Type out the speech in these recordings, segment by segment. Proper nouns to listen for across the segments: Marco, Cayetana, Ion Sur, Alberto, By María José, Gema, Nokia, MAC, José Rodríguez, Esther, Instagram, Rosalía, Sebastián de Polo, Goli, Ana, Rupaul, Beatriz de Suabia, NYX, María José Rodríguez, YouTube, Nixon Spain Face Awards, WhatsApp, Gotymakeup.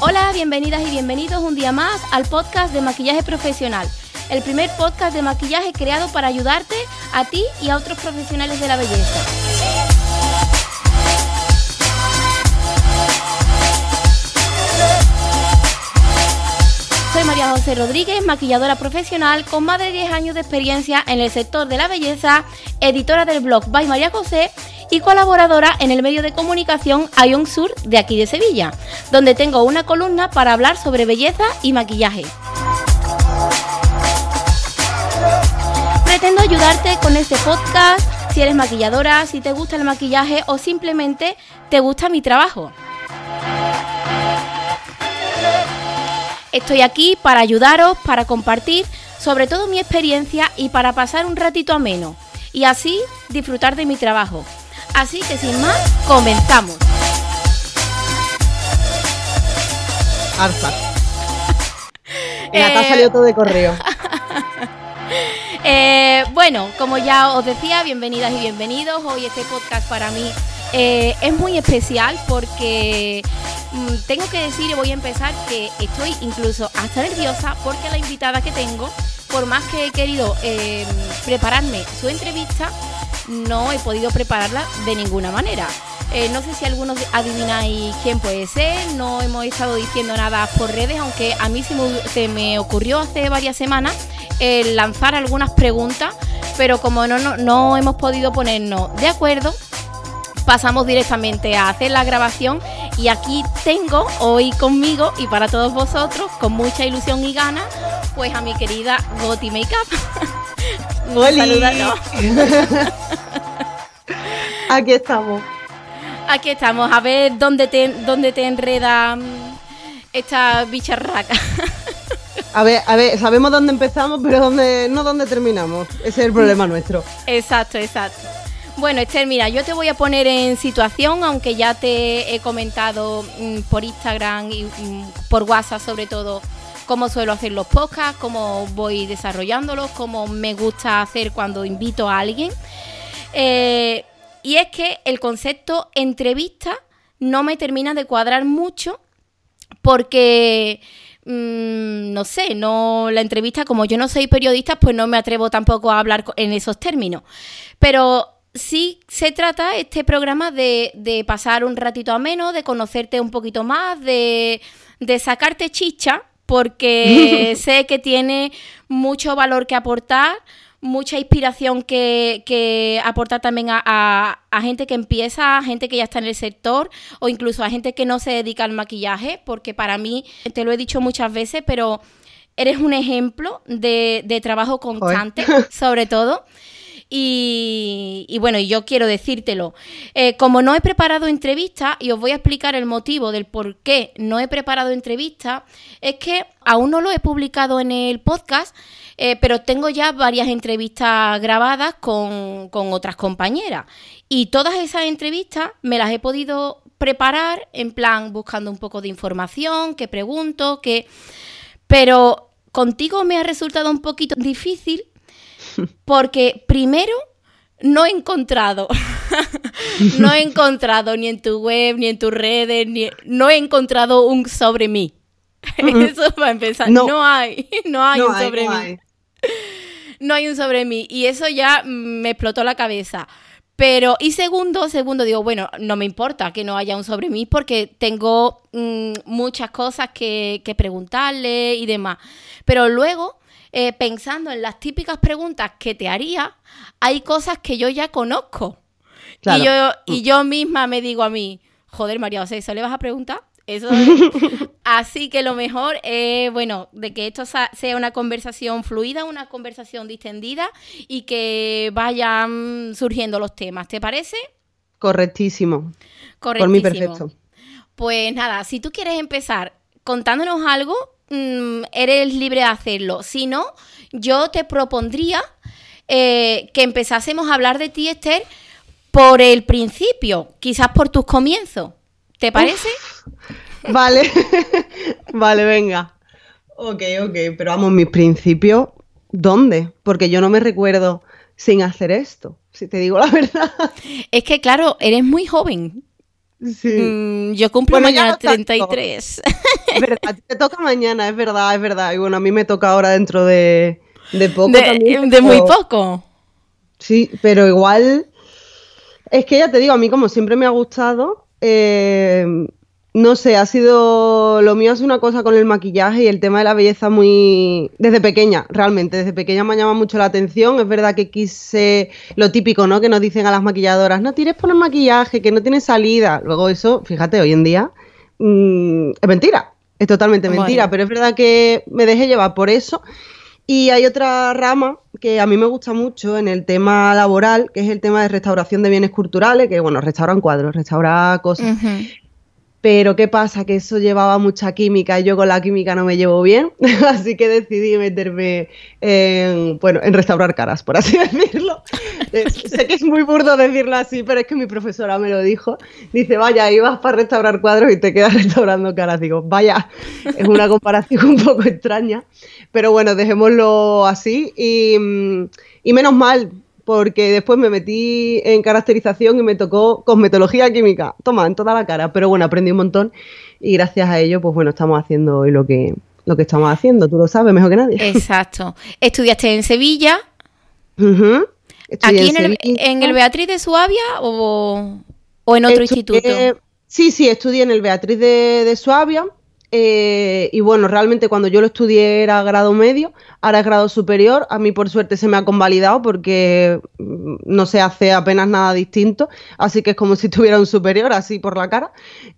Hola, bienvenidas y bienvenidos un día más al podcast de maquillaje profesional, el primer podcast de maquillaje creado para ayudarte a ti y a otros profesionales de la belleza. Soy María José Rodríguez, maquilladora profesional con más de 10 años de experiencia en el sector de la belleza, editora del blog By María José y colaboradora en el medio de comunicación Ion Sur de aquí de Sevilla, donde tengo una columna para hablar sobre belleza y maquillaje. Pretendo ayudarte con este podcast si eres maquilladora, si te gusta el maquillaje o simplemente te gusta mi trabajo. Estoy aquí para ayudaros, para compartir sobre todo mi experiencia y para pasar un ratito ameno y así disfrutar de mi trabajo. Así que sin más, comenzamos. Arpa. Te ha salido todo de correo. Bueno, como ya os decía, bienvenidas y bienvenidos. Hoy este podcast para mí es muy especial porque tengo que decir y voy a empezar que estoy incluso hasta nerviosa porque la invitada que tengo, por más que he querido prepararme su entrevista, no he podido prepararla de ninguna manera. No sé si algunos adivináis quién puede ser. No hemos estado diciendo nada por redes, aunque a mí se me ocurrió hace varias semanas lanzar algunas preguntas, pero como no hemos podido ponernos de acuerdo, pasamos directamente a hacer la grabación. Y aquí tengo hoy conmigo y para todos vosotros, con mucha ilusión y ganas, pues a mi querida Gotymakeup. ¡Goli! Aquí estamos. Aquí estamos, a ver dónde te enreda esta bicharraca. A ver, sabemos dónde empezamos, pero no dónde terminamos. Ese es el problema nuestro. Exacto. Bueno, Esther, mira, yo te voy a poner en situación, aunque ya te he comentado por Instagram y por WhatsApp sobre todo cómo suelo hacer los podcasts, cómo voy desarrollándolos, cómo me gusta hacer cuando invito a alguien. Y es que el concepto entrevista no me termina de cuadrar mucho porque, la entrevista, como yo no soy periodista, pues no me atrevo tampoco a hablar en esos términos. Pero sí se trata este programa de pasar un ratito ameno, de conocerte un poquito más, de sacarte chicha, porque sé que tiene mucho valor que aportar, mucha inspiración que aportar también a gente que empieza, a gente que ya está en el sector o incluso a gente que no se dedica al maquillaje, porque para mí, te lo he dicho muchas veces, pero eres un ejemplo de trabajo constante, sobre todo. Y bueno, yo quiero decírtelo. Como no he preparado entrevista, y os voy a explicar el motivo del por qué no he preparado entrevista, es que aún no lo he publicado en el podcast, pero tengo ya varias entrevistas grabadas con otras compañeras. Y todas esas entrevistas me las he podido preparar, en plan, buscando un poco de información, que pregunto, que... Pero contigo me ha resultado un poquito difícil, porque primero no he encontrado ni en tu web, ni en tus redes, no he encontrado un sobre mí. Eso para empezar. No hay un sobre mí. No hay un sobre mí y eso ya me explotó la cabeza. Pero, y segundo, digo, bueno, no me importa que no haya un sobre mí porque tengo muchas cosas que preguntarle y demás. Pero luego, pensando en las típicas preguntas que te haría, hay cosas que yo ya conozco. Claro. Y yo misma me digo a mí, joder, María José, ¿eso le vas a preguntar? Eso es... Así que lo mejor es, de que esto sea una conversación fluida, una conversación distendida y que vayan surgiendo los temas. ¿Te parece? Correctísimo. Por mí perfecto. Pues nada, si tú quieres empezar contándonos algo, eres libre de hacerlo. Si no, yo te propondría que empezásemos a hablar de ti, Esther, por el principio, quizás por tus comienzos. ¿Te parece? Vale, venga. Ok, pero vamos, mis principios ¿dónde? Porque yo no me recuerdo sin hacer esto, si te digo la verdad. Es que, claro, eres muy joven. Sí. Yo cumplo mañana 33. Es verdad, te toca mañana, es verdad. Y bueno, a mí me toca ahora dentro de poco. También, de muy poco. Sí, pero igual... Es que ya te digo, a mí como siempre me ha gustado... no sé, ha sido... Lo mío es una cosa con el maquillaje y el tema de la belleza muy... Desde pequeña, realmente, desde pequeña me ha llamado mucho la atención. Es verdad que quise... Lo típico, ¿no? Que nos dicen a las maquilladoras, no tires por el maquillaje, que no tiene salida. Luego eso, fíjate, hoy en día... es mentira, es totalmente mentira. Bueno. Pero es verdad que me dejé llevar por eso. Y hay otra rama que a mí me gusta mucho en el tema laboral, que es el tema de restauración de bienes culturales, que, bueno, restauran cuadros, restauran cosas... Uh-huh. Pero ¿qué pasa? Que eso llevaba mucha química y yo con la química no me llevo bien, así que decidí meterme en restaurar caras, por así decirlo. Sé que es muy burdo decirlo así, pero es que mi profesora me lo dijo. Dice, vaya, ibas para restaurar cuadros y te quedas restaurando caras. Digo, vaya, es una comparación un poco extraña, pero bueno, dejémoslo así y menos mal. Porque después me metí en caracterización y me tocó cosmetología química. Toma, en toda la cara. Pero bueno, aprendí un montón y gracias a ello, pues bueno, estamos haciendo hoy lo que estamos haciendo. Tú lo sabes mejor que nadie. Exacto. ¿Estudiaste en Sevilla? Uh-huh. ¿Aquí en el Beatriz de Suabia o en otro instituto? Sí, estudié en el Beatriz de Suabia. Y bueno, realmente cuando yo lo estudié era grado medio, ahora es grado superior. A mí por suerte se me ha convalidado porque no se hace apenas nada distinto, así que es como si tuviera un superior así por la cara.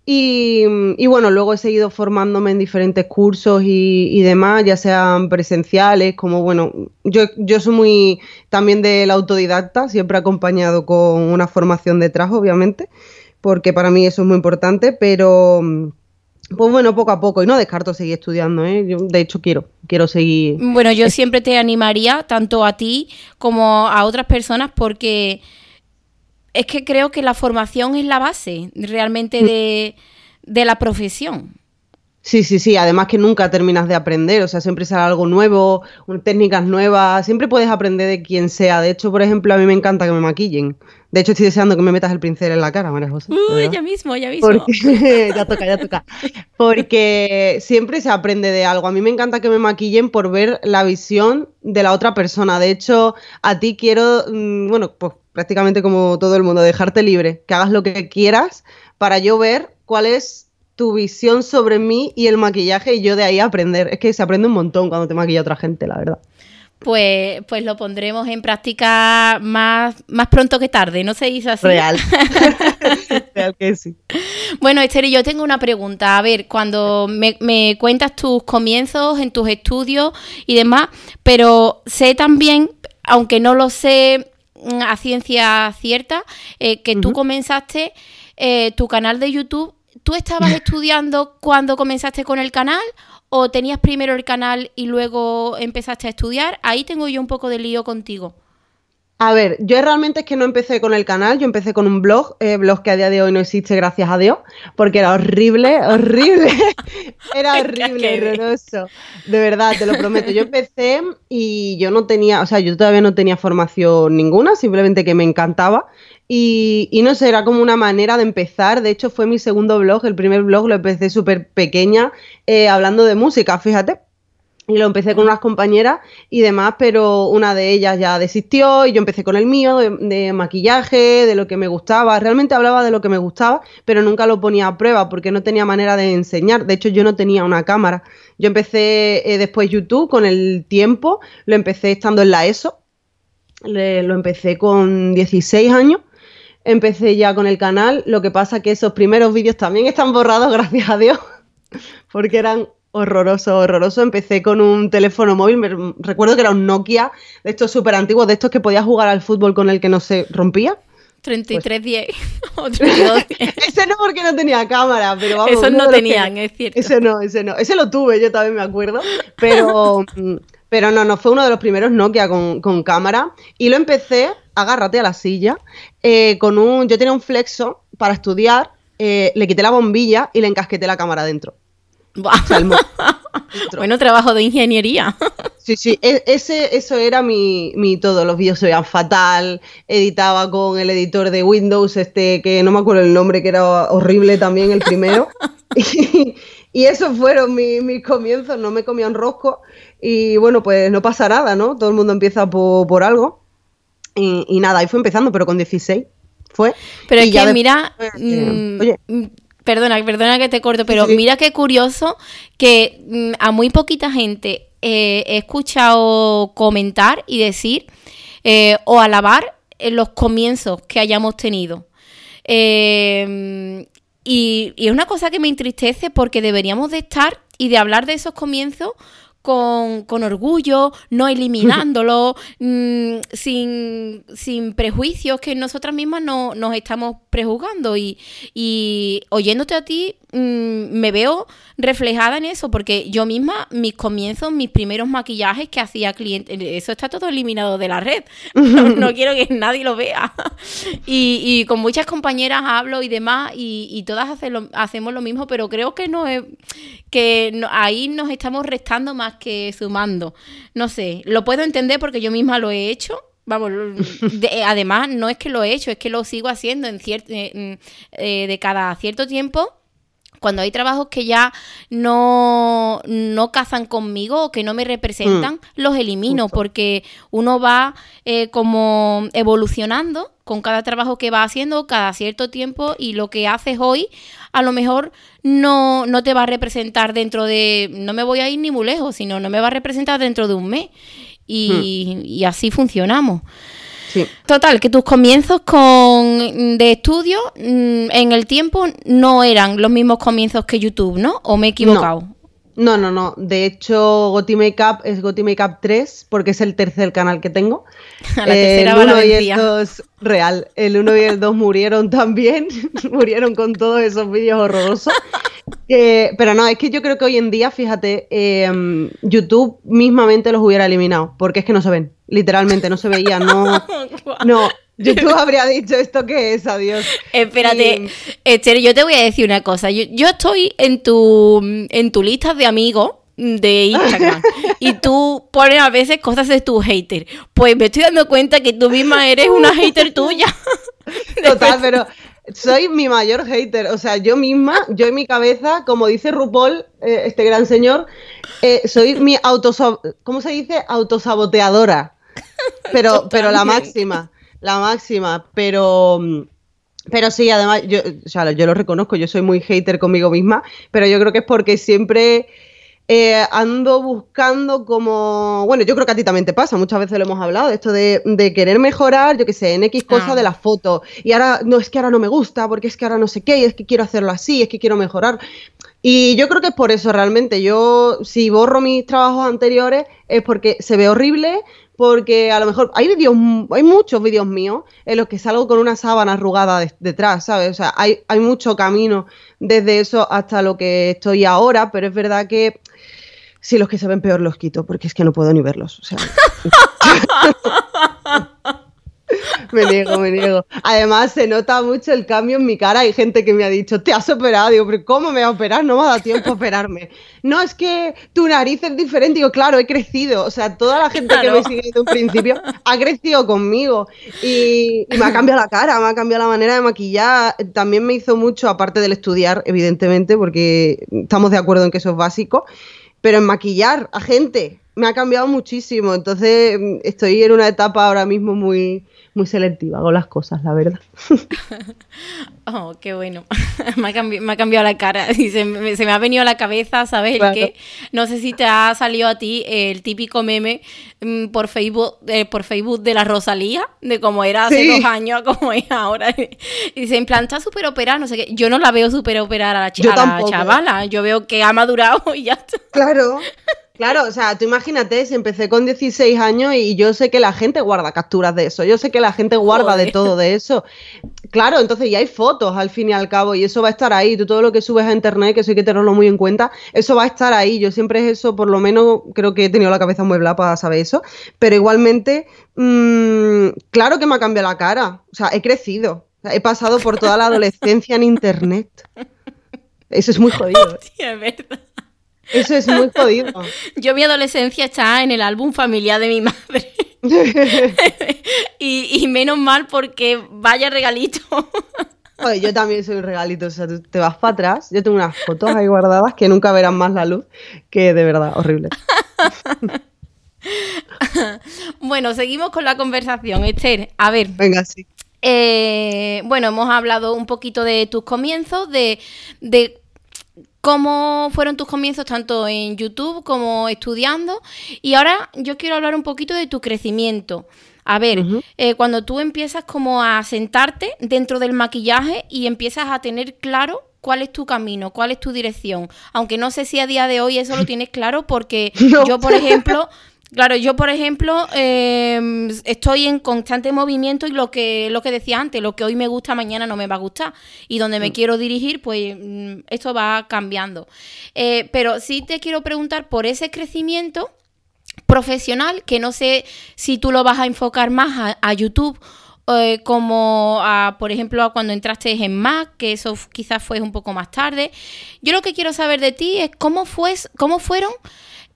Y bueno, luego he seguido formándome en diferentes cursos y demás, ya sean presenciales, como bueno, yo soy muy también del autodidacta, siempre acompañado con una formación detrás, obviamente, porque para mí eso es muy importante, pero... Pues bueno, poco a poco, y no descarto seguir estudiando, ¿eh? Yo, de hecho, quiero seguir... Bueno, yo siempre te animaría, tanto a ti como a otras personas, porque es que creo que la formación es la base realmente de la profesión. Sí, además que nunca terminas de aprender, o sea, siempre sale algo nuevo, técnicas nuevas, siempre puedes aprender de quien sea. De hecho, por ejemplo, a mí me encanta que me maquillen. De hecho, estoy deseando que me metas el pincel en la cara, María José. Ya mismo. Porque... ya toca. Porque siempre se aprende de algo. A mí me encanta que me maquillen por ver la visión de la otra persona. De hecho, a ti quiero, bueno, pues prácticamente como todo el mundo, dejarte libre, que hagas lo que quieras para yo ver cuál es tu visión sobre mí y el maquillaje y yo de ahí aprender. Es que se aprende un montón cuando te maquilla otra gente, la verdad. Pues lo pondremos en práctica más pronto que tarde, ¿no se dice así? Real. Real que sí. Bueno, Esther, yo tengo una pregunta. A ver, cuando me cuentas tus comienzos en tus estudios y demás, pero sé también, aunque no lo sé a ciencia cierta, que tú comenzaste tu canal de YouTube. ¿Tú estabas estudiando cuando comenzaste con el canal o tenías primero el canal y luego empezaste a estudiar? Ahí tengo yo un poco de lío contigo. A ver, yo realmente es que no empecé con el canal, yo empecé con un blog que a día de hoy no existe, gracias a Dios, porque era horrible, era horrible, horroroso, de verdad, te lo prometo. Yo empecé y yo no tenía, o sea, yo todavía no tenía formación ninguna, simplemente que me encantaba y no sé, era como una manera de empezar. De hecho fue mi segundo blog, el primer blog lo empecé súper pequeña, hablando de música, fíjate. Y lo empecé con unas compañeras y demás, pero una de ellas ya desistió y yo empecé con el mío de maquillaje, de lo que me gustaba. Realmente hablaba de lo que me gustaba, pero nunca lo ponía a prueba porque no tenía manera de enseñar. De hecho, yo no tenía una cámara. Yo empecé después YouTube con el tiempo, lo empecé estando en la ESO, lo empecé con 16 años. Empecé ya con el canal, lo que pasa que esos primeros vídeos también están borrados, gracias a Dios, porque eran... Horroroso. Empecé con un teléfono móvil, me recuerdo que era un Nokia de estos súper antiguos, de estos que podías jugar al fútbol con el que no se rompía. 3310 o 3210. Ese no, porque no tenía cámara, pero vamos. Esos no tenían, es cierto. Ese no. Ese lo tuve, yo también me acuerdo, pero no, fue uno de los primeros Nokia con cámara y lo empecé, agárrate a la silla, yo tenía un flexo para estudiar, le quité la bombilla y le encasqueté la cámara dentro. Salmo. Bueno, trabajo de ingeniería. Sí, sí, eso era mi todo. Los vídeos se veían fatal. Editaba con el editor de Windows, que no me acuerdo el nombre, que era horrible también el primero. Y esos fueron mis comienzos. No me comían rosco. Y bueno, pues no pasa nada, ¿no? Todo el mundo empieza por algo. Y nada, ahí fue empezando, pero con 16 fue. Pero es que mira... Oye... Perdona que te corto, pero sí. Mira qué curioso que a muy poquita gente he escuchado comentar y decir o alabar los comienzos que hayamos tenido. Y es una cosa que me entristece porque deberíamos de estar y de hablar de esos comienzos con orgullo, no eliminándolo, sin prejuicios que nosotras mismas nos estamos prejuzgando y oyéndote a ti me veo reflejada en eso porque yo misma, mis comienzos, mis primeros maquillajes que hacía clientes, eso está todo eliminado de la red, no quiero que nadie lo vea y con muchas compañeras hablo y demás y todas hacemos lo mismo, pero creo que ahí nos estamos restando más que sumando, no sé, lo puedo entender porque yo misma lo he hecho. Vamos, además no es que lo he hecho, es que lo sigo haciendo de cada cierto tiempo. Cuando hay trabajos que ya no casan conmigo o que no me representan, los elimino. Justo. Porque uno va como evolucionando con cada trabajo que va haciendo, cada cierto tiempo, y lo que haces hoy a lo mejor no te va a representar dentro de... No me voy a ir ni muy lejos, sino no me va a representar dentro de un mes. Y así funcionamos. Sí. Total, que tus comienzos de estudio en el tiempo no eran los mismos comienzos que YouTube, ¿no? ¿O me he equivocado? No. De hecho, Gotymakeup es Gotymakeup 3 porque es el tercer canal que tengo. A la tercera va la vencida. El 1 y el 2, real. El 1 y el 2 murieron también. Murieron con todos esos vídeos horrorosos. Pero no, es que yo creo que hoy en día, fíjate, YouTube mismamente los hubiera eliminado, porque es que no se ven, literalmente, no se veía, no, YouTube habría dicho, ¿esto qué es? Adiós. Espérate, Esther, yo te voy a decir una cosa, yo estoy en tu lista de amigos de Instagram y tú pones a veces cosas de tu hater, pues me estoy dando cuenta que tú misma eres una hater tuya. Total, pero... Soy mi mayor hater, o sea, yo misma, yo en mi cabeza, como dice Rupaul, este gran señor, soy mi ¿cómo se dice? Autosaboteadora, pero la máxima, pero sí, además, yo lo reconozco, yo soy muy hater conmigo misma, pero yo creo que es porque siempre... ando buscando como... Bueno, yo creo que a ti también te pasa, muchas veces lo hemos hablado, esto de querer mejorar, yo qué sé, en X cosa de la foto. Y ahora, no, es que ahora no me gusta, porque es que ahora no sé qué, y es que quiero hacerlo así, es que quiero mejorar. Y yo creo que es por eso realmente. Yo, si borro mis trabajos anteriores, es porque se ve horrible, porque a lo mejor... Hay muchos vídeos míos en los que salgo con una sábana arrugada detrás, ¿sabes? O sea, hay mucho camino desde eso hasta lo que estoy ahora, pero es verdad que... Sí, los que se ven peor los quito, porque es que no puedo ni verlos. O sea. Me niego. Además, se nota mucho el cambio en mi cara. Hay gente que me ha dicho, te has operado. Digo, pero ¿cómo me va a operar? No me ha dado tiempo a operarme. No, es que tu nariz es diferente. Digo, claro, he crecido. O sea, toda la gente que me sigue desde un principio ha crecido conmigo. Y me ha cambiado la cara, me ha cambiado la manera de maquillar. También me hizo mucho, aparte del estudiar, evidentemente, porque estamos de acuerdo en que eso es básico. Pero en maquillar a gente me ha cambiado muchísimo. Entonces estoy en una etapa ahora mismo muy, muy selectiva. Hago las cosas, la verdad. Oh, qué bueno. Me ha cambiado la cara. Se me ha venido a la cabeza, ¿sabes? Claro. No sé si te ha salido a ti el típico meme por Facebook de la Rosalía, de cómo era hace 2 años a cómo es ahora. Y se implanta súper operar, no sé qué. Yo no la veo súper operar a la chavala. Yo veo que ha madurado y ya está. Claro, o sea, tú imagínate, si empecé con 16 años y yo sé que la gente guarda capturas de eso, yo sé que la gente guarda de todo de eso. Claro, entonces ya hay fotos al fin y al cabo y eso va a estar ahí. Tú todo lo que subes a internet, que eso hay que tenerlo muy en cuenta, eso va a estar ahí. Yo siempre es eso, por lo menos creo que he tenido la cabeza amueblada para saber eso, pero igualmente, claro que me ha cambiado la cara. O sea, he crecido, he pasado por toda la adolescencia en internet. Eso es muy jodido. Sí, es verdad. Eso es muy jodido. Yo mi adolescencia está en el álbum familiar de mi madre. Y menos mal, porque vaya regalito. Oye, yo también soy regalito, o sea, tú te vas para atrás. Yo tengo unas fotos ahí guardadas que nunca verán más la luz, que de verdad, horrible. Bueno, seguimos con la conversación, Esther. A ver. Venga, sí. Bueno, hemos hablado un poquito de tus comienzos, de cómo fueron tus comienzos tanto en YouTube como estudiando. Y ahora yo quiero hablar un poquito de tu crecimiento. A ver, cuando tú empiezas como a sentarte dentro del maquillaje y empiezas a tener claro cuál es tu camino, cuál es tu dirección. Aunque no sé si a día de hoy eso lo tienes claro, porque no. Yo, por ejemplo, estoy en constante movimiento y lo que decía antes, lo que hoy me gusta, mañana no me va a gustar. Y donde me quiero dirigir, pues esto va cambiando. Pero sí te quiero preguntar por ese crecimiento profesional, que no sé si tú lo vas a enfocar más a YouTube, como a, por ejemplo, a cuando entraste en MAC, que eso quizás fue un poco más tarde. Yo lo que quiero saber de ti es cómo fueron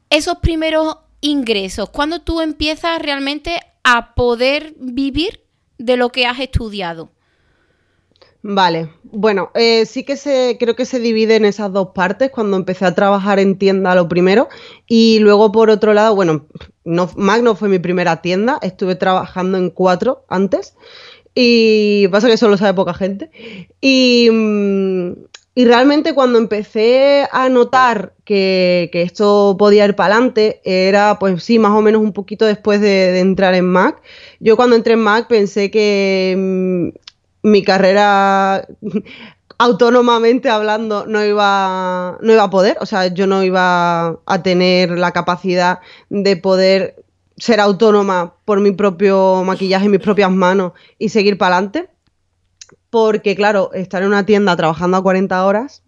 esos primeros ingresos, cuando tú empiezas realmente a poder vivir de lo que has estudiado. Vale, bueno, sí que creo que se divide en esas dos partes. Cuando empecé a trabajar en tienda, lo primero, y luego por otro lado, bueno, MAC no fue mi primera tienda, estuve trabajando en 4 antes, y pasa que eso lo sabe poca gente, y realmente cuando empecé a notar que esto podía ir para adelante, era pues sí, más o menos un poquito después de entrar en MAC. Yo cuando entré en MAC pensé que mi carrera autónomamente hablando no iba a poder, o sea, yo no iba a tener la capacidad de poder ser autónoma por mi propio maquillaje, mis propias manos y seguir para adelante, porque claro, estar en una tienda trabajando a 40 horas,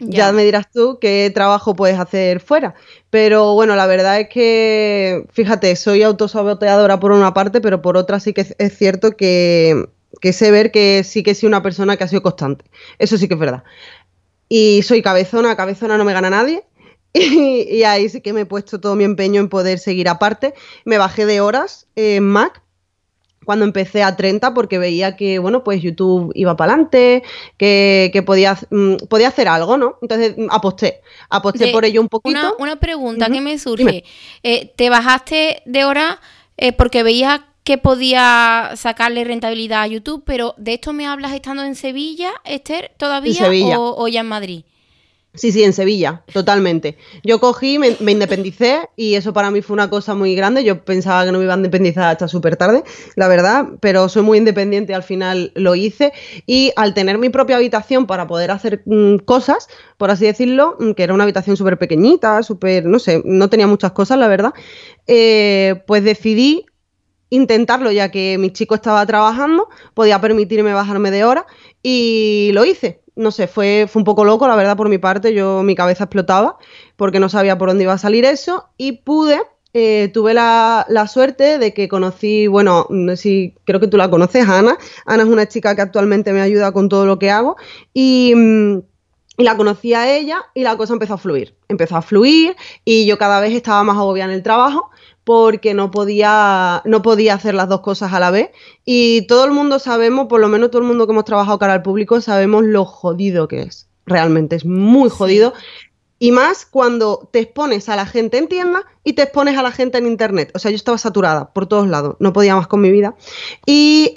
ya me dirás tú qué trabajo puedes hacer fuera. Pero bueno, la verdad es que, fíjate, soy autosaboteadora por una parte, pero por otra sí que es cierto que sé ver que sí que soy una persona que ha sido constante. Eso sí que es verdad. Y soy cabezona no me gana nadie. Y ahí sí que me he puesto todo mi empeño en poder seguir aparte. Me bajé de horas en MAC cuando empecé a 30, porque veía que, bueno, pues YouTube iba para adelante, que podía hacer algo, ¿no? Entonces aposté por ello un poquito. Una pregunta que me surge. ¿Te bajaste de horas porque veías que podía sacarle rentabilidad a YouTube? Pero ¿de esto me hablas estando en Sevilla, Esther, todavía? En Sevilla. ¿O ya en Madrid? Sí, en Sevilla, totalmente. Yo cogí, me independicé, y eso para mí fue una cosa muy grande. Yo pensaba que no me iba a independizar hasta súper tarde, la verdad, pero soy muy independiente, al final lo hice, y al tener mi propia habitación para poder hacer cosas, por así decirlo, que era una habitación súper pequeñita, súper, no sé, no tenía muchas cosas, la verdad, pues decidí intentarlo, ya que mi chico estaba trabajando, podía permitirme bajarme de hora, y lo hice. No sé, fue un poco loco, la verdad, por mi parte. Yo, mi cabeza explotaba porque no sabía por dónde iba a salir eso, y tuve la suerte de que conocí, bueno, no sé si creo que tú la conoces, a Ana. Ana es una chica que actualmente me ayuda con todo lo que hago, y la conocí a ella, y la cosa empezó a fluir, y yo cada vez estaba más agobiada en el trabajo, porque no podía hacer las dos cosas a la vez. Y todo el mundo sabemos, por lo menos todo el mundo que hemos trabajado cara al público, sabemos lo jodido que es. Realmente es muy jodido. Y más cuando te expones a la gente en tienda y te expones a la gente en internet. O sea, yo estaba saturada por todos lados, no podía más con mi vida. Y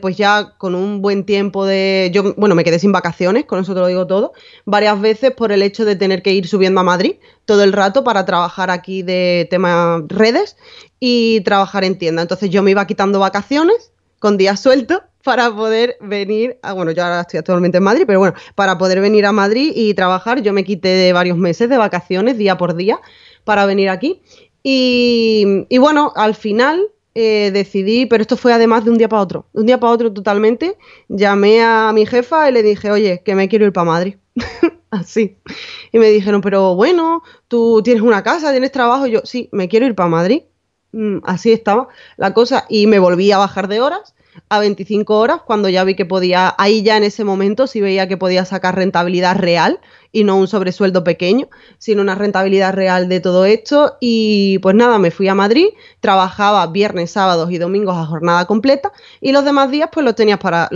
pues ya con un buen tiempo Yo me quedé sin vacaciones, con eso te lo digo todo, varias veces por el hecho de tener que ir subiendo a Madrid todo el rato para trabajar aquí de tema redes y trabajar en tienda. Entonces yo me iba quitando vacaciones con días sueltos para poder venir yo ahora estoy actualmente en Madrid, pero bueno, para poder venir a Madrid y trabajar. Yo me quité de varios meses de vacaciones, día por día, para venir aquí, y bueno, al final decidí, pero esto fue además de un día para otro totalmente, llamé a mi jefa y le dije, oye, que me quiero ir para Madrid, así, y me dijeron, pero bueno, tú tienes una casa, tienes trabajo, y yo, sí, me quiero ir para Madrid, así estaba la cosa, y me volví a bajar de horas, a 25 horas cuando ya vi que podía, ahí ya en ese momento sí veía que podía sacar rentabilidad real y no un sobresueldo pequeño, sino una rentabilidad real de todo esto. Y pues nada, me fui a Madrid, trabajaba viernes, sábados y domingos a jornada completa y los demás días pues los tenía para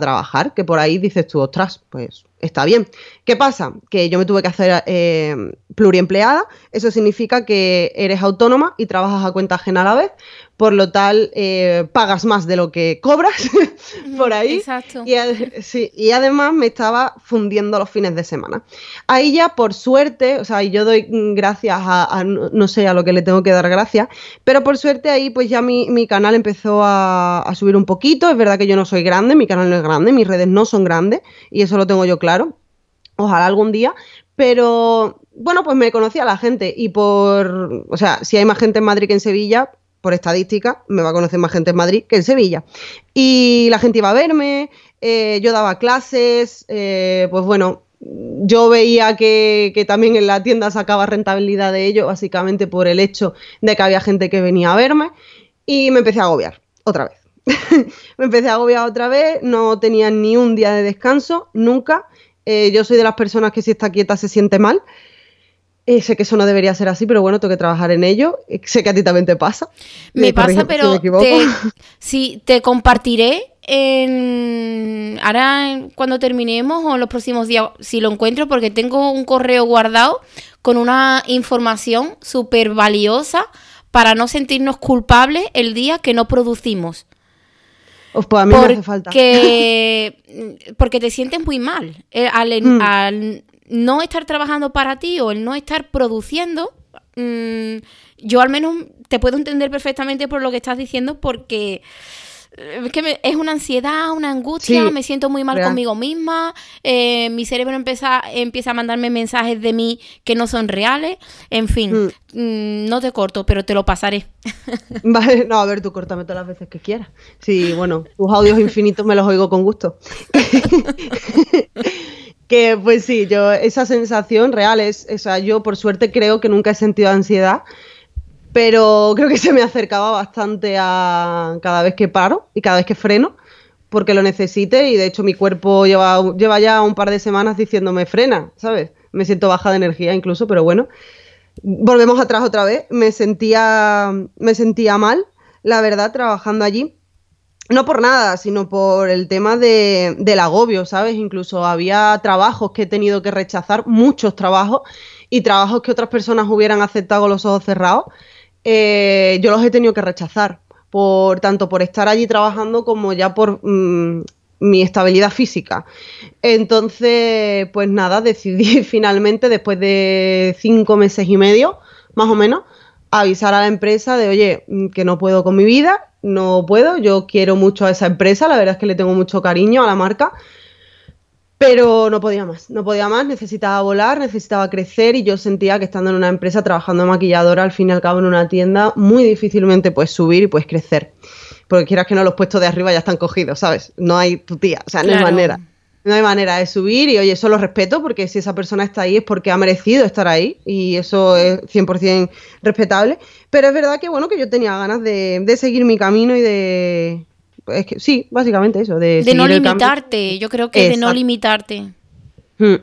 trabajar, que por ahí dices tú, ostras, pues está bien. ¿Qué pasa? Que yo me tuve que hacer pluriempleada, eso significa que eres autónoma y trabajas a cuenta ajena a la vez, por lo tal pagas más de lo que cobras por ahí. Exacto. Y además me estaba fundiendo los fines de semana. Ahí ya por suerte, o sea, yo doy gracias a no sé a lo que le tengo que dar gracias, pero por suerte ahí pues ya mi canal empezó a subir un poquito. Es verdad que yo no soy grande, mi canal no es grande, mis redes no son grandes y eso lo tengo yo claro. Ojalá algún día, pero bueno, pues me conocí a la gente y o sea, si hay más gente en Madrid que en Sevilla, por estadística, me va a conocer más gente en Madrid que en Sevilla. Y la gente iba a verme, yo daba clases, pues bueno, yo veía que también en la tienda sacaba rentabilidad de ello, básicamente por el hecho de que había gente que venía a verme y me empecé a agobiar otra vez. No tenía ni un día de descanso, nunca. Yo soy de las personas que si está quieta se siente mal. Sé que eso no debería ser así, pero bueno, tengo que trabajar en ello. Sé que a ti también te pasa. Me pasa, pero si te compartiré ahora cuando terminemos o en los próximos días, si lo encuentro, porque tengo un correo guardado con una información súper valiosa para no sentirnos culpables el día que no producimos. Pues a mí me hace falta. Porque te sientes muy mal. Al no estar trabajando para ti o el no estar produciendo, yo al menos te puedo entender perfectamente por lo que estás diciendo, porque es que es una ansiedad, una angustia, sí, me siento muy mal, ¿verdad? Conmigo misma, mi cerebro empieza a mandarme mensajes de mí que no son reales, en fin, no te corto, pero te lo pasaré. Vale, no, a ver, tú córtame todas las veces que quieras. Sí, bueno, tus audios infinitos me los oigo con gusto. Que pues sí, yo esa sensación real es, o sea, yo por suerte creo que nunca he sentido ansiedad, pero creo que se me acercaba bastante a cada vez que paro y cada vez que freno, porque lo necesite, y de hecho mi cuerpo lleva ya un par de semanas diciéndome frena, ¿sabes? Me siento baja de energía incluso, pero bueno, volvemos atrás otra vez. Me sentía mal, la verdad, trabajando allí. No por nada, sino por el tema del agobio, ¿sabes? Incluso había trabajos que he tenido que rechazar, muchos trabajos, y trabajos que otras personas hubieran aceptado con los ojos cerrados. Yo los he tenido que rechazar, tanto por estar allí trabajando como ya por mi estabilidad física. Entonces, pues nada, decidí finalmente, después de 5 meses y medio, más o menos, avisar a la empresa de, oye, que no puedo con mi vida, no puedo, yo quiero mucho a esa empresa, la verdad es que le tengo mucho cariño a la marca, pero no podía más, necesitaba volar, necesitaba crecer, y yo sentía que estando en una empresa trabajando de maquilladora, al fin y al cabo en una tienda, muy difícilmente puedes subir y puedes crecer, porque quieras que no, los puestos de arriba ya están cogidos, ¿sabes? No hay tutía, o sea, no hay manera. No hay manera de subir, y oye, eso lo respeto, porque si esa persona está ahí es porque ha merecido estar ahí, y eso es 100% respetable, pero es verdad que bueno, que yo tenía ganas de seguir mi camino y de... Es que sí, básicamente eso, de no limitarte, yo creo que es de no limitarte.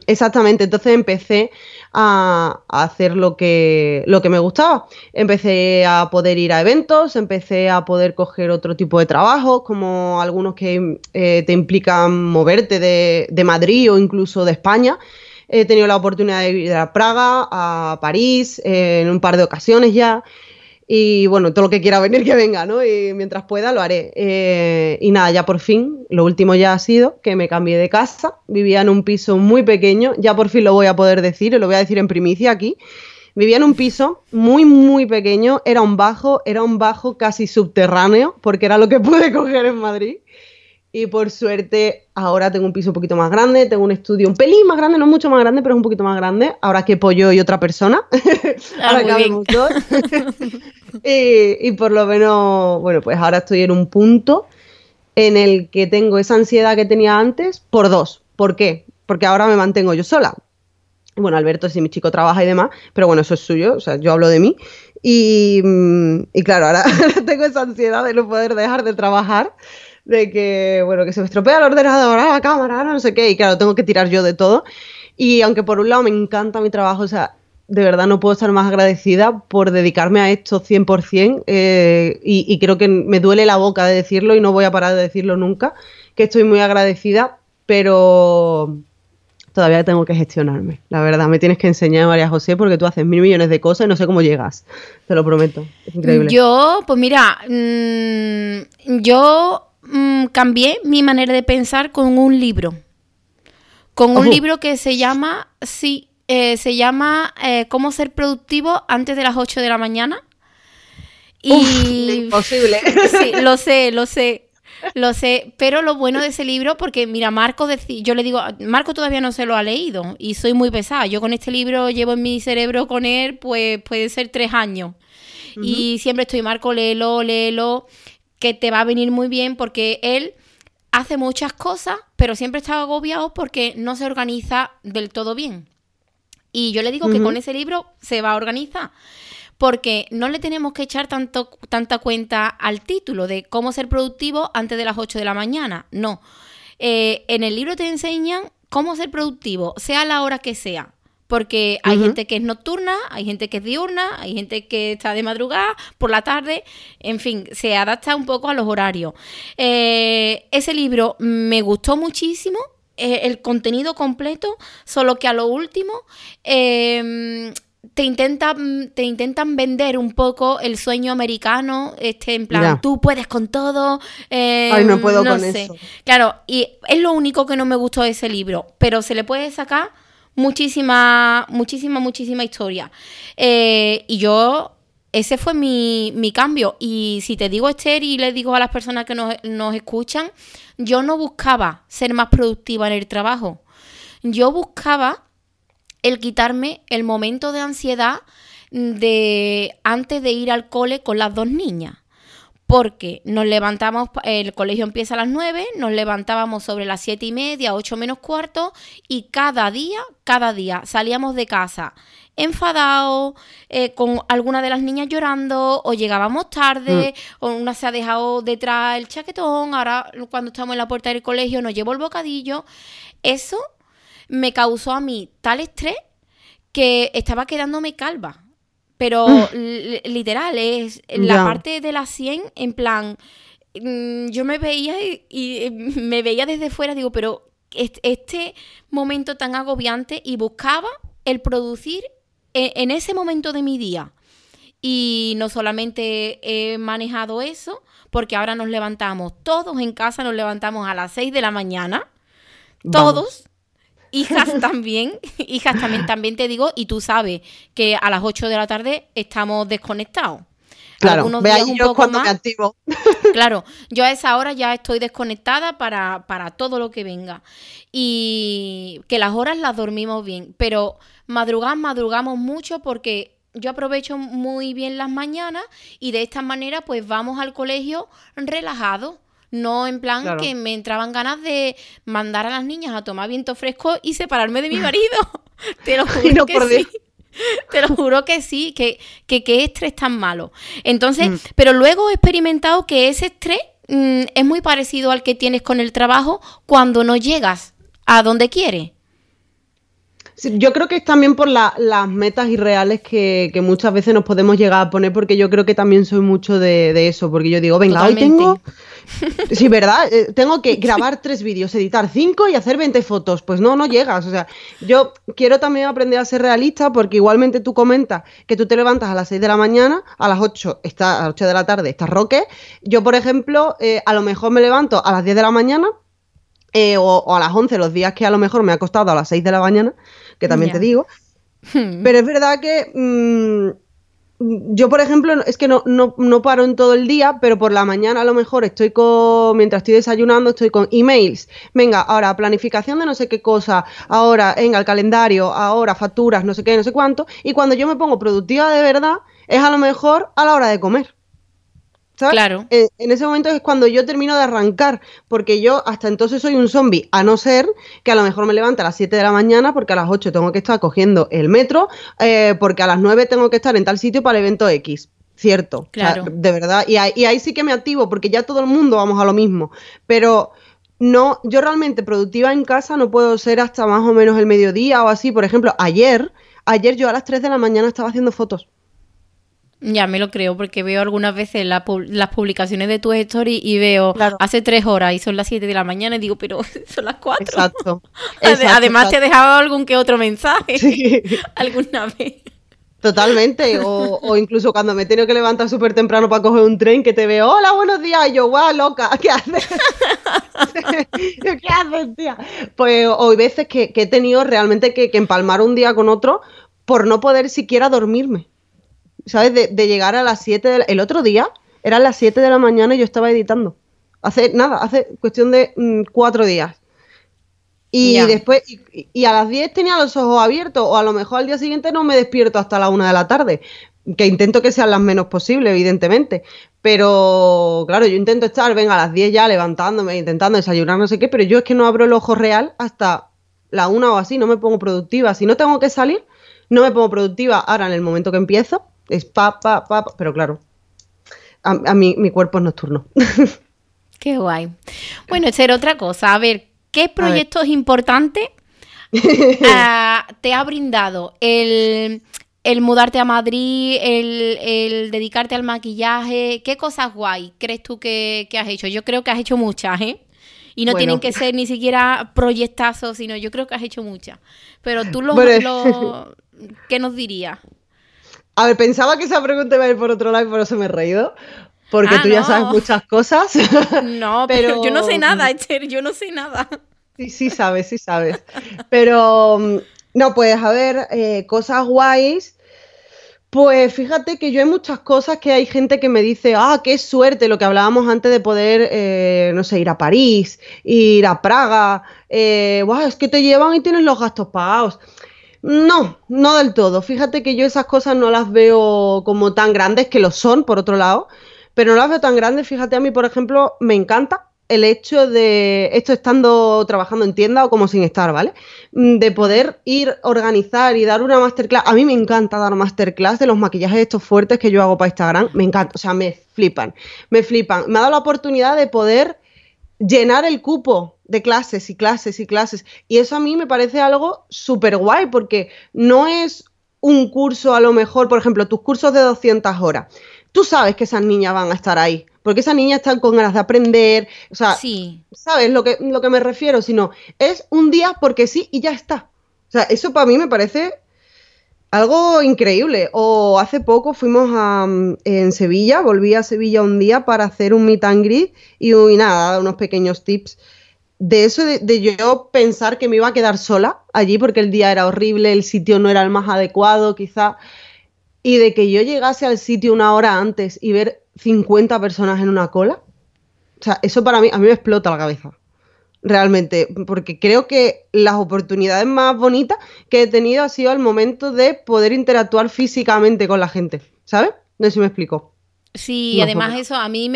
Exactamente, entonces empecé a hacer lo que me gustaba. Empecé a poder ir a eventos, empecé a poder coger otro tipo de trabajos, como algunos que te implican moverte de Madrid o incluso de España. He tenido la oportunidad de ir a Praga, a París, en un par de ocasiones ya. Y bueno, todo lo que quiera venir, que venga, ¿no? Y mientras pueda lo haré. Y nada, ya por fin, lo último ya ha sido que me cambié de casa. Vivía en un piso muy pequeño, ya por fin lo voy a poder decir, y lo voy a decir en primicia aquí. Vivía en un piso muy, muy pequeño, era un bajo casi subterráneo, porque era lo que pude coger en Madrid. Y por suerte ahora tengo un piso un poquito más grande, tengo un estudio un pelín más grande, no mucho más grande, pero es un poquito más grande, ahora que pollo y otra persona, ahora cabemos dos. y por lo menos, bueno, pues ahora estoy en un punto en el que tengo esa ansiedad que tenía antes por 2. ¿Por qué? Porque ahora me mantengo yo sola. Bueno, Alberto, si mi chico trabaja y demás, pero bueno, eso es suyo, o sea, yo hablo de mí. Y claro, ahora tengo esa ansiedad de no poder dejar de trabajar, de que, bueno, que se me estropea el ordenador, ah, la cámara, ah, no sé qué, y claro, tengo que tirar yo de todo. Y aunque por un lado me encanta mi trabajo, o sea, de verdad no puedo estar más agradecida por dedicarme a esto 100%, y creo que me duele la boca de decirlo y no voy a parar de decirlo nunca, que estoy muy agradecida, pero todavía tengo que gestionarme. La verdad, me tienes que enseñar, María José, porque tú haces 1.000 millones de cosas y no sé cómo llegas, te lo prometo, es increíble. Yo, pues mira, yo cambié mi manera de pensar con un libro. Con un libro que se llama, Cómo ser productivo antes de las 8 de la mañana. Y imposible. Sí, lo sé, pero lo bueno de ese libro, porque mira, Marco, yo le digo, Marco todavía no se lo ha leído y soy muy pesada. Yo con este libro llevo en mi cerebro con él, pues puede ser 3 años. Uh-huh. Y siempre estoy, Marco, léelo, que te va a venir muy bien, porque él hace muchas cosas, pero siempre está agobiado porque no se organiza del todo bien. Y yo le digo que con ese libro se va a organizar, porque no le tenemos que echar tanta cuenta al título de cómo ser productivo antes de las 8 de la mañana. No, en el libro te enseñan cómo ser productivo, sea la hora que sea, porque hay gente que es nocturna, hay gente que es diurna, hay gente que está de madrugada, por la tarde, en fin, se adapta un poco a los horarios. Ese libro me gustó muchísimo, el contenido completo, solo que a lo último te intentan vender un poco el sueño americano, en plan, ya, tú puedes con todo. Ay, no puedo no con sé. Eso. Claro, y es lo único que no me gustó de ese libro, pero se le puede sacar muchísima historia. Y yo, ese fue mi cambio. Y si te digo, Esther, y le digo a las personas que nos escuchan, yo no buscaba ser más productiva en el trabajo. Yo buscaba el quitarme el momento de ansiedad de antes de ir al cole con las 2 niñas. Porque nos levantamos, el colegio empieza a las 9, nos levantábamos sobre las 7:30, 8 menos cuarto, y cada día salíamos de casa enfadados, con alguna de las niñas llorando, o llegábamos tarde, o una se ha dejado detrás el chaquetón, ahora cuando estamos en la puerta del colegio nos llevo el bocadillo. Eso me causó a mí tal estrés que estaba quedándome calva. Pero literal, es la parte de la 100, en plan, yo me veía y me veía desde fuera, digo, pero este momento tan agobiante, y buscaba el producir en ese momento de mi día. Y no solamente he manejado eso, porque ahora nos levantamos todos en casa, nos levantamos a las 6 de la mañana, todos. Vamos. Hijas también te digo, y tú sabes que a las 8 de la tarde estamos desconectados. Claro, algunos días un poco más. Me activo. Claro, yo a esa hora ya estoy desconectada para todo lo que venga. Y que las horas las dormimos bien, pero madrugamos mucho, porque yo aprovecho muy bien las mañanas, y de esta manera pues vamos al colegio relajados. No en plan, claro, que me entraban ganas de mandar a las niñas a tomar viento fresco y separarme de mi marido. Te lo juro, no, que por Dios. Sí. Te lo juro que sí, que estrés tan malo. Entonces, pero luego he experimentado que ese estrés es muy parecido al que tienes con el trabajo cuando no llegas a donde quieres. Yo creo que es también por las metas irreales que muchas veces nos podemos llegar a poner, porque yo creo que también soy mucho de eso, porque yo digo, venga, totalmente, hoy tengo... Sí, ¿verdad? Tengo que grabar 3 vídeos, editar 5 y hacer 20 fotos. Pues no llegas. O sea, yo quiero también aprender a ser realista, porque igualmente tú comentas que tú te levantas a las 6 de la mañana, a las 8 de la tarde estás roque. Yo, por ejemplo, a lo mejor me levanto a las 10 de la mañana, o a las 11, los días que a lo mejor me ha costado a las 6 de la mañana, que también te digo. Pero es verdad que... yo, por ejemplo, es que no paro en todo el día, pero por la mañana a lo mejor mientras estoy desayunando, estoy con emails. Venga, ahora planificación de no sé qué cosa, ahora venga el calendario, ahora facturas, no sé qué, no sé cuánto. Y cuando yo me pongo productiva de verdad, es a lo mejor a la hora de comer. ¿Sabes? Claro. En ese momento es cuando yo termino de arrancar, porque yo hasta entonces soy un zombie, a no ser que a lo mejor me levante a las 7 de la mañana porque a las 8 tengo que estar cogiendo el metro, porque a las 9 tengo que estar en tal sitio para el evento X. cierto. Claro. O sea, de verdad. Y ahí sí que me activo, porque ya todo el mundo vamos a lo mismo. Pero no, yo realmente productiva en casa no puedo ser hasta más o menos el mediodía o así. Por ejemplo, ayer yo a las 3 de la mañana estaba haciendo fotos. Ya me lo creo, porque veo algunas veces las publicaciones de tus stories y veo claro. hace 3 horas y son las 7 de la mañana y digo, pero son las 4. Exacto. Además, te ha dejado algún que otro mensaje sí. alguna vez. Totalmente, o incluso cuando me he tenido que levantar súper temprano para coger un tren, que te veo, hola, buenos días, y yo, guau, loca, ¿qué haces? ¿Qué haces, tía? Pues hay veces que he tenido realmente que empalmar un día con otro por no poder siquiera dormirme, ¿sabes? De llegar a las 7, el otro día eran las 7 de la mañana y yo estaba editando, hace cuestión de 4 días. Y yeah. después, y a las 10 tenía los ojos abiertos, o a lo mejor al día siguiente no me despierto hasta la 1 de la tarde, que intento que sean las menos posibles, evidentemente, pero claro, yo intento estar, venga, a las 10 ya levantándome, intentando desayunar, no sé qué, pero yo es que no abro el ojo real hasta la 1 o así, no me pongo productiva, si no tengo que salir, no me pongo productiva, ahora en el momento que empiezo, es pa, pero claro, a mí mi cuerpo es nocturno. Qué guay. Bueno, esta era otra cosa, a ver, ¿qué proyectos importantes te ha brindado el mudarte a Madrid, el dedicarte al maquillaje? ¿Qué cosas guay crees tú que has hecho? Yo creo que has hecho muchas, ¿eh? Y no tienen que ser ni siquiera proyectazos, sino yo creo que has hecho muchas. Pero tú ¿qué nos dirías? A ver, pensaba que esa pregunta iba a ir por otro lado y por eso me he reído. Porque tú ya sabes muchas cosas. No, pero yo no sé nada, Esther, yo no sé nada. Sí sabes. Pero, no, pues, a ver, cosas guays. Pues fíjate que yo hay muchas cosas que hay gente que me dice, qué suerte, lo que hablábamos antes de poder, no sé, ir a París, ir a Praga. Es que te llevan y tienes los gastos pagados. No del todo. Fíjate que yo esas cosas no las veo como tan grandes, que lo son, por otro lado. Pero no las veo tan grandes, fíjate, a mí, por ejemplo, me encanta el hecho de, esto estando trabajando en tienda o como sin estar, ¿vale? De poder ir, organizar y dar una masterclass. A mí me encanta dar masterclass de los maquillajes estos fuertes que yo hago para Instagram. Me encanta, o sea, me flipan. Me ha dado la oportunidad de poder llenar el cupo de clases y clases y clases. Y eso a mí me parece algo súper guay, porque no es un curso, a lo mejor, por ejemplo, tus cursos de 200 horas. Tú sabes que esas niñas van a estar ahí, porque esas niñas están con ganas de aprender, o sea, sí. ¿Sabes lo que me refiero? Sino es un día porque sí y ya está. O sea, eso para mí me parece algo increíble. O hace poco fuimos en Sevilla, volví a Sevilla un día para hacer un meet and greet y nada, unos pequeños tips. De eso de yo pensar que me iba a quedar sola allí porque el día era horrible, el sitio no era el más adecuado, quizá. Y de que yo llegase al sitio una hora antes y ver 50 personas en una cola, o sea, eso para mí, a mí me explota la cabeza, realmente, porque creo que las oportunidades más bonitas que he tenido ha sido el momento de poder interactuar físicamente con la gente, ¿sabes? No sé si me explico. Sí, no, además eso, a mí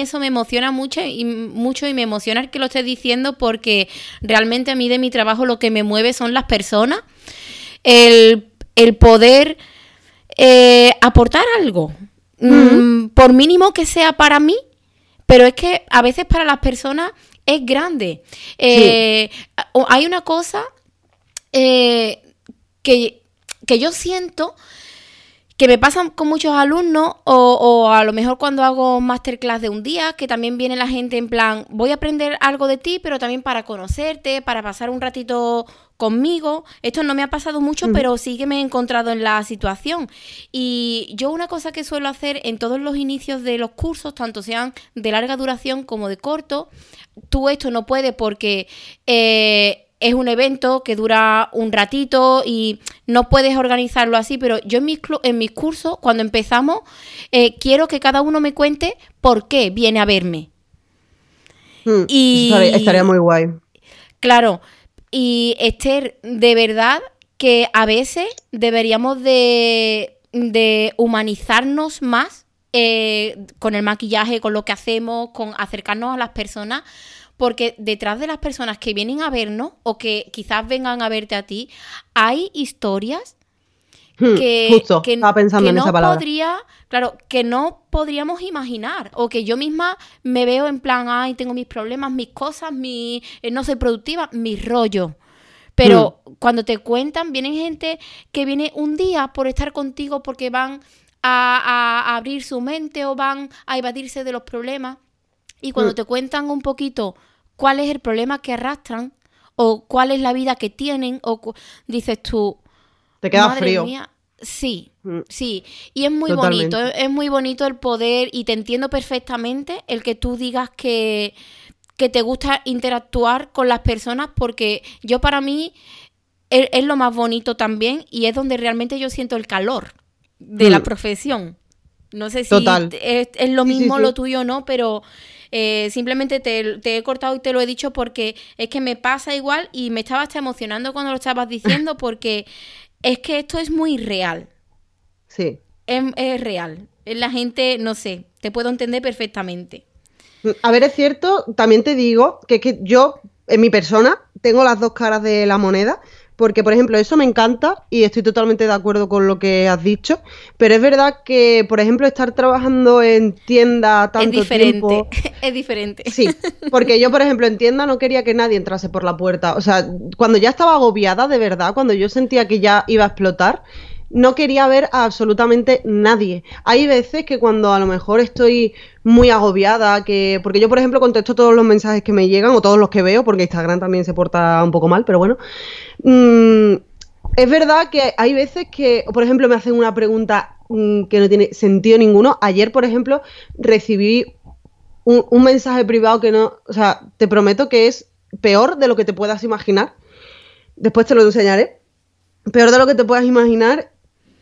eso me emociona mucho y me emociona que lo estés diciendo, porque realmente a mí de mi trabajo lo que me mueve son las personas, el poder... aportar algo, por mínimo que sea para mí, pero es que a veces para las personas es grande. Sí. Hay una cosa que yo siento que me pasan con muchos alumnos o a lo mejor cuando hago masterclass de un día, que también viene la gente en plan, voy a aprender algo de ti, pero también para conocerte, para pasar un ratito conmigo. Esto no me ha pasado mucho, pero sí que me he encontrado en la situación. Y yo una cosa que suelo hacer en todos los inicios de los cursos, tanto sean de larga duración como de corto, tú esto no puedes porque... es un evento que dura un ratito y no puedes organizarlo así, pero yo en mis cursos, cuando empezamos, quiero que cada uno me cuente por qué viene a verme. Y estaría muy guay. Claro. Y Esther, de verdad que a veces deberíamos de humanizarnos más con el maquillaje, con lo que hacemos, con acercarnos a las personas. Porque detrás de las personas que vienen a vernos o que quizás vengan a verte a ti, hay historias que estaba pensando en esa palabra. Que no podríamos imaginar, o que yo misma me veo en plan, ay, tengo mis problemas, mis cosas, no soy productiva, mi rollo. Pero cuando te cuentan, vienen gente que viene un día por estar contigo porque van a abrir su mente o van a evadirse de los problemas. Y cuando te cuentan un poquito cuál es el problema que arrastran o cuál es la vida que tienen, o dices tú... Te queda frío. Mía. Sí, sí. Y es muy Totalmente. Bonito. Es muy bonito el poder, y te entiendo perfectamente el que tú digas que te gusta interactuar con las personas, porque yo, para mí, es lo más bonito también, y es donde realmente yo siento el calor de la profesión. No sé si es lo mismo lo tuyo o no, pero simplemente te he cortado y te lo he dicho porque es que me pasa igual, y me estaba hasta emocionando cuando lo estabas diciendo porque es que esto es muy real. Sí. Es real. La gente, no sé, te puedo entender perfectamente. A ver, es cierto, también te digo que yo, en mi persona, tengo las dos caras de la moneda. Porque, por ejemplo, eso me encanta y estoy totalmente de acuerdo con lo que has dicho, pero es verdad que, por ejemplo, estar trabajando en tienda tanto tiempo... Es diferente. Sí, porque yo, por ejemplo, en tienda no quería que nadie entrase por la puerta. O sea, cuando ya estaba agobiada, de verdad, cuando yo sentía que ya iba a explotar, no quería ver a absolutamente nadie. Hay veces que cuando a lo mejor estoy muy agobiada, porque yo, por ejemplo, contesto todos los mensajes que me llegan o todos los que veo, porque Instagram también se porta un poco mal, pero bueno. Es verdad que hay veces que, por ejemplo, me hacen una pregunta que no tiene sentido ninguno. Ayer, por ejemplo, recibí un mensaje privado que no... O sea, te prometo que es peor de lo que te puedas imaginar. Después te lo enseñaré. Peor de lo que te puedas imaginar.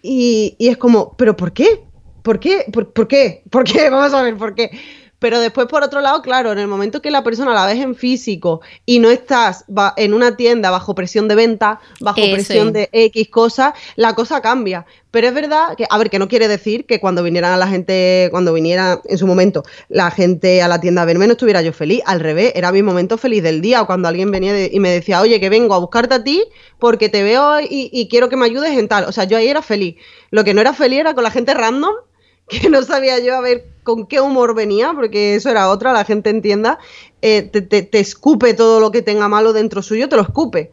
Y es como, ¿pero por qué? ¿Por qué? ¿Por qué? ¿Por qué? Vamos a ver, ¿por qué? Pero después, por otro lado, claro, en el momento que la persona la ves en físico y no estás en una tienda bajo presión de venta, bajo presión de X cosas, la cosa cambia. Pero es verdad que, a ver, que no quiere decir que cuando viniera en su momento la gente a la tienda a verme, no estuviera yo feliz. Al revés, era mi momento feliz del día. O cuando alguien venía y me decía, oye, que vengo a buscarte a ti porque te veo y quiero que me ayudes en tal. O sea, yo ahí era feliz. Lo que no era feliz era con la gente random, que no sabía yo a ver con qué humor venía, porque eso era otra, la gente en tienda, te escupe todo lo que tenga malo dentro suyo, te lo escupe.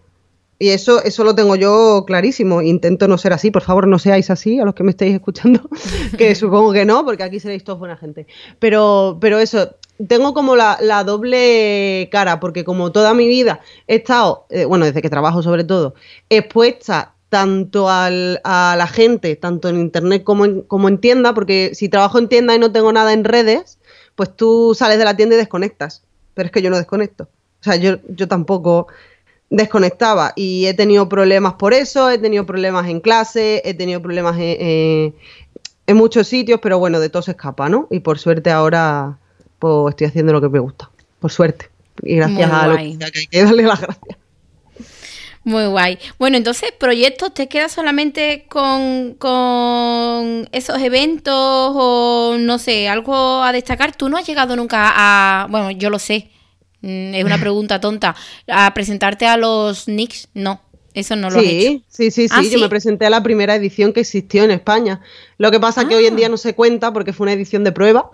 Y eso lo tengo yo clarísimo. Intento no ser así, por favor, no seáis así, a los que me estéis escuchando, que supongo que no, porque aquí seréis todos buena gente. Pero eso, tengo como la doble cara, porque como toda mi vida he estado, bueno, desde que trabajo sobre todo, expuesta tanto a la gente, tanto en internet como en tienda, porque si trabajo en tienda y no tengo nada en redes, pues tú sales de la tienda y desconectas, pero es que yo no desconecto, o sea, yo tampoco desconectaba, y he tenido problemas por eso, he tenido problemas en clase, he tenido problemas en muchos sitios, pero bueno, de todo se escapa, ¿no? Y por suerte ahora pues estoy haciendo lo que me gusta, por suerte, y gracias a lo que hay que darle las gracias. Muy guay. Bueno, entonces, ¿proyectos? ¿Te quedas solamente con esos eventos o, no sé, algo a destacar? Tú no has llegado nunca bueno, yo lo sé, es una pregunta tonta, a presentarte a los NYX, no. Eso no lo he hecho. Sí, ¿Ah, sí? Yo me presenté a la primera edición que existió en España. Lo que pasa es que hoy en día no se cuenta porque fue una edición de prueba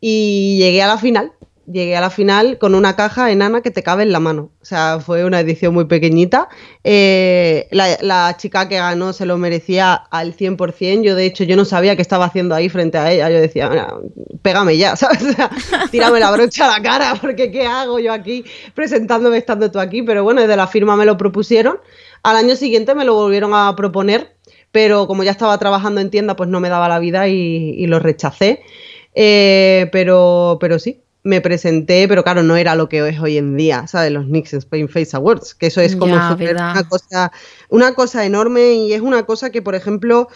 y llegué a la final. Llegué a la final con una caja enana que te cabe en la mano. O sea, fue una edición muy pequeñita. La chica que ganó se lo merecía al 100%. Yo, de hecho, yo no sabía qué estaba haciendo ahí frente a ella. Yo decía, mira, pégame ya, ¿sabes? O sea, tírame la brocha a la cara, porque ¿qué hago yo aquí presentándome estando tú aquí? Pero bueno, desde la firma me lo propusieron. Al año siguiente me lo volvieron a proponer, pero como ya estaba trabajando en tienda, pues no me daba la vida y lo rechacé. Pero sí. Me presenté, pero claro, no era lo que es hoy en día, ¿sabes? Los Nixon Spain Face Awards, que eso es como una cosa enorme, y es una cosa que, por ejemplo,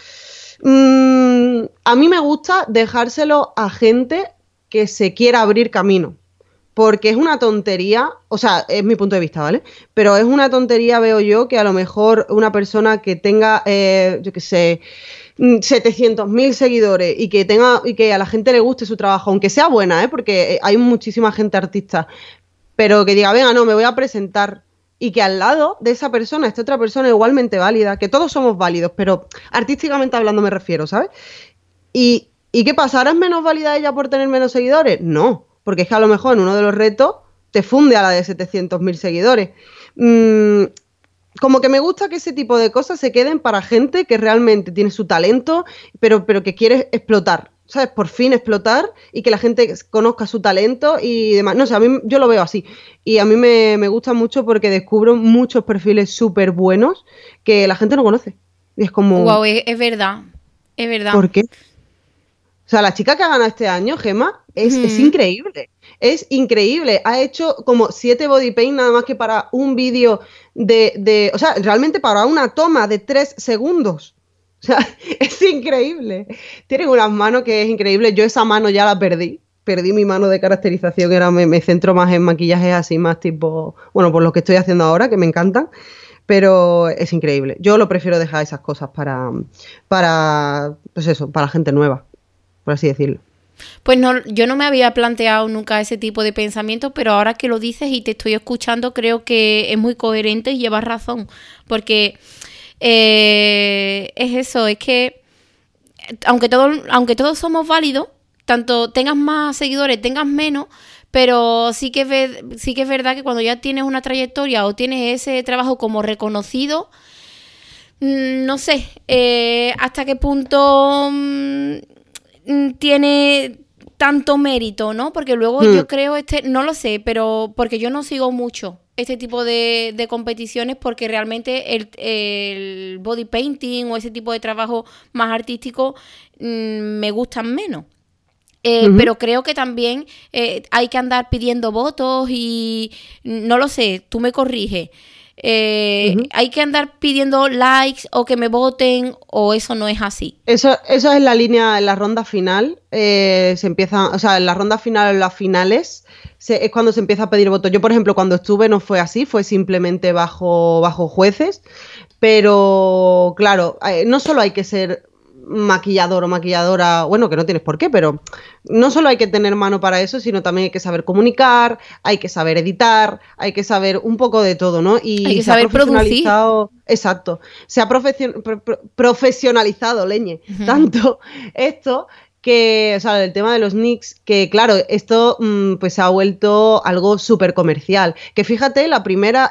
a mí me gusta dejárselo a gente que se quiera abrir camino, porque es una tontería, o sea, es mi punto de vista, ¿vale? Pero es una tontería, veo yo, que a lo mejor una persona que tenga, yo qué sé, 700.000 seguidores y que a la gente le guste su trabajo, aunque sea buena, porque hay muchísima gente artista, pero que diga, venga, no, me voy a presentar y que al lado de esa persona esté otra persona igualmente válida, que todos somos válidos, pero artísticamente hablando me refiero, ¿sabes? ¿Y qué pasa? ¿Ahora es menos válida ella por tener menos seguidores? No, porque es que a lo mejor en uno de los retos te funde a la de 700.000 seguidores. Como que me gusta que ese tipo de cosas se queden para gente que realmente tiene su talento, pero que quiere explotar, ¿sabes? Por fin explotar y que la gente conozca su talento y demás. No sé, a mí yo lo veo así. Y a mí me gusta mucho porque descubro muchos perfiles súper buenos que la gente no conoce. Y es como... Wow, es verdad, es verdad. ¿Por qué? O sea, la chica que ha ganado este año, Gema, es increíble. Es increíble, ha hecho como 7 body paint nada más que para un vídeo de... O sea, realmente para una toma de 3 segundos. O sea, es increíble. Tienen unas manos que es increíble. Yo esa mano ya la perdí. Perdí mi mano de caracterización. Era, me centro más en maquillajes así, más tipo... Bueno, por lo que estoy haciendo ahora, que me encantan. Pero es increíble. Yo lo prefiero dejar esas cosas para pues eso, para gente nueva, por así decirlo. Pues no, yo no me había planteado nunca ese tipo de pensamientos, pero ahora que lo dices y te estoy escuchando, creo que es muy coherente y llevas razón, porque es eso, es que aunque todos somos válidos, tanto tengas más seguidores, tengas menos, pero sí que es verdad que cuando ya tienes una trayectoria o tienes ese trabajo como reconocido, no sé, hasta qué punto... tiene tanto mérito, ¿no? Porque luego yo creo, no lo sé, pero porque yo no sigo mucho este tipo de competiciones, porque realmente el body painting o ese tipo de trabajo más artístico me gustan menos. Pero creo que también hay que andar pidiendo votos y no lo sé, tú me corriges. Hay que andar pidiendo likes o que me voten, o eso no es así. Eso es la línea en la ronda final. Se empieza, o sea, en la ronda final, en las finales, es cuando se empieza a pedir votos. Yo, por ejemplo, cuando estuve no fue así, fue simplemente bajo jueces. Pero, claro, no solo hay que ser maquillador o maquilladora, bueno, que no tienes por qué, pero no solo hay que tener mano para eso, sino también hay que saber comunicar, hay que saber editar, hay que saber un poco de todo, ¿no? Y hay que saber producir. Exacto. Se ha profesionalizado, leñe, tanto esto que, o sea, el tema de los NYX, que claro, esto pues se ha vuelto algo súper comercial. Que fíjate, la primera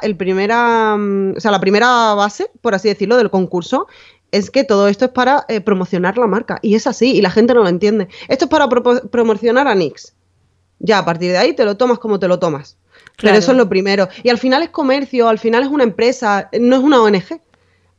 base, por así decirlo, del concurso, es que todo esto es para promocionar la marca. Y es así, y la gente no lo entiende. Esto es para promocionar a NYX. Ya, a partir de ahí te lo tomas como te lo tomas. Claro. Pero eso es lo primero. Y al final es comercio, al final es una empresa, no es una ONG.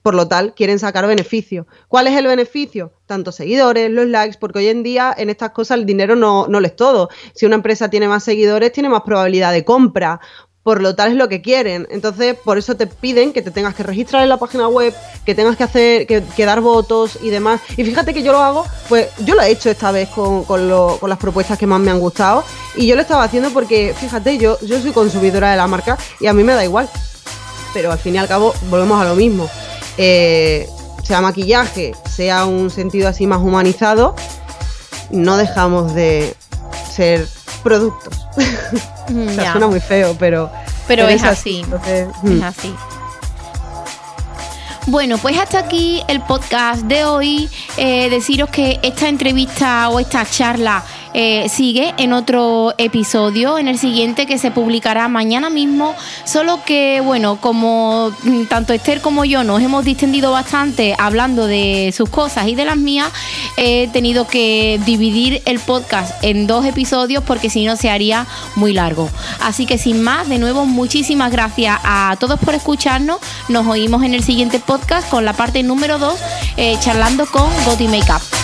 Por lo tal, quieren sacar beneficio. ¿Cuál es el beneficio? Tantos seguidores, los likes, porque hoy en día en estas cosas el dinero no lo es todo. Si una empresa tiene más seguidores, tiene más probabilidad de compra. Por lo tal es lo que quieren. Entonces, por eso te piden que te tengas que registrar en la página web, que tengas que hacer, que dar votos y demás. Y fíjate que yo lo hago, pues yo lo he hecho esta vez con las propuestas que más me han gustado. Y yo lo estaba haciendo porque, fíjate, yo soy consumidora de la marca y a mí me da igual. Pero al fin y al cabo volvemos a lo mismo. Sea maquillaje, sea un sentido así más humanizado, no dejamos de ser productos. O sea, suena muy feo, pero es así. Entonces, es así. Bueno, pues hasta aquí el podcast de hoy. Deciros que esta entrevista o esta charla sigue en otro episodio, en el siguiente, que se publicará mañana mismo. Solo que, bueno, como tanto Esther como yo nos hemos distendido bastante hablando de sus cosas y de las mías, he tenido que dividir el podcast en 2 episodios, porque si no se haría muy largo. Así que sin más, de nuevo, muchísimas gracias a todos por escucharnos. Nos oímos en el siguiente podcast con la parte número 2, charlando con Gotymakeup.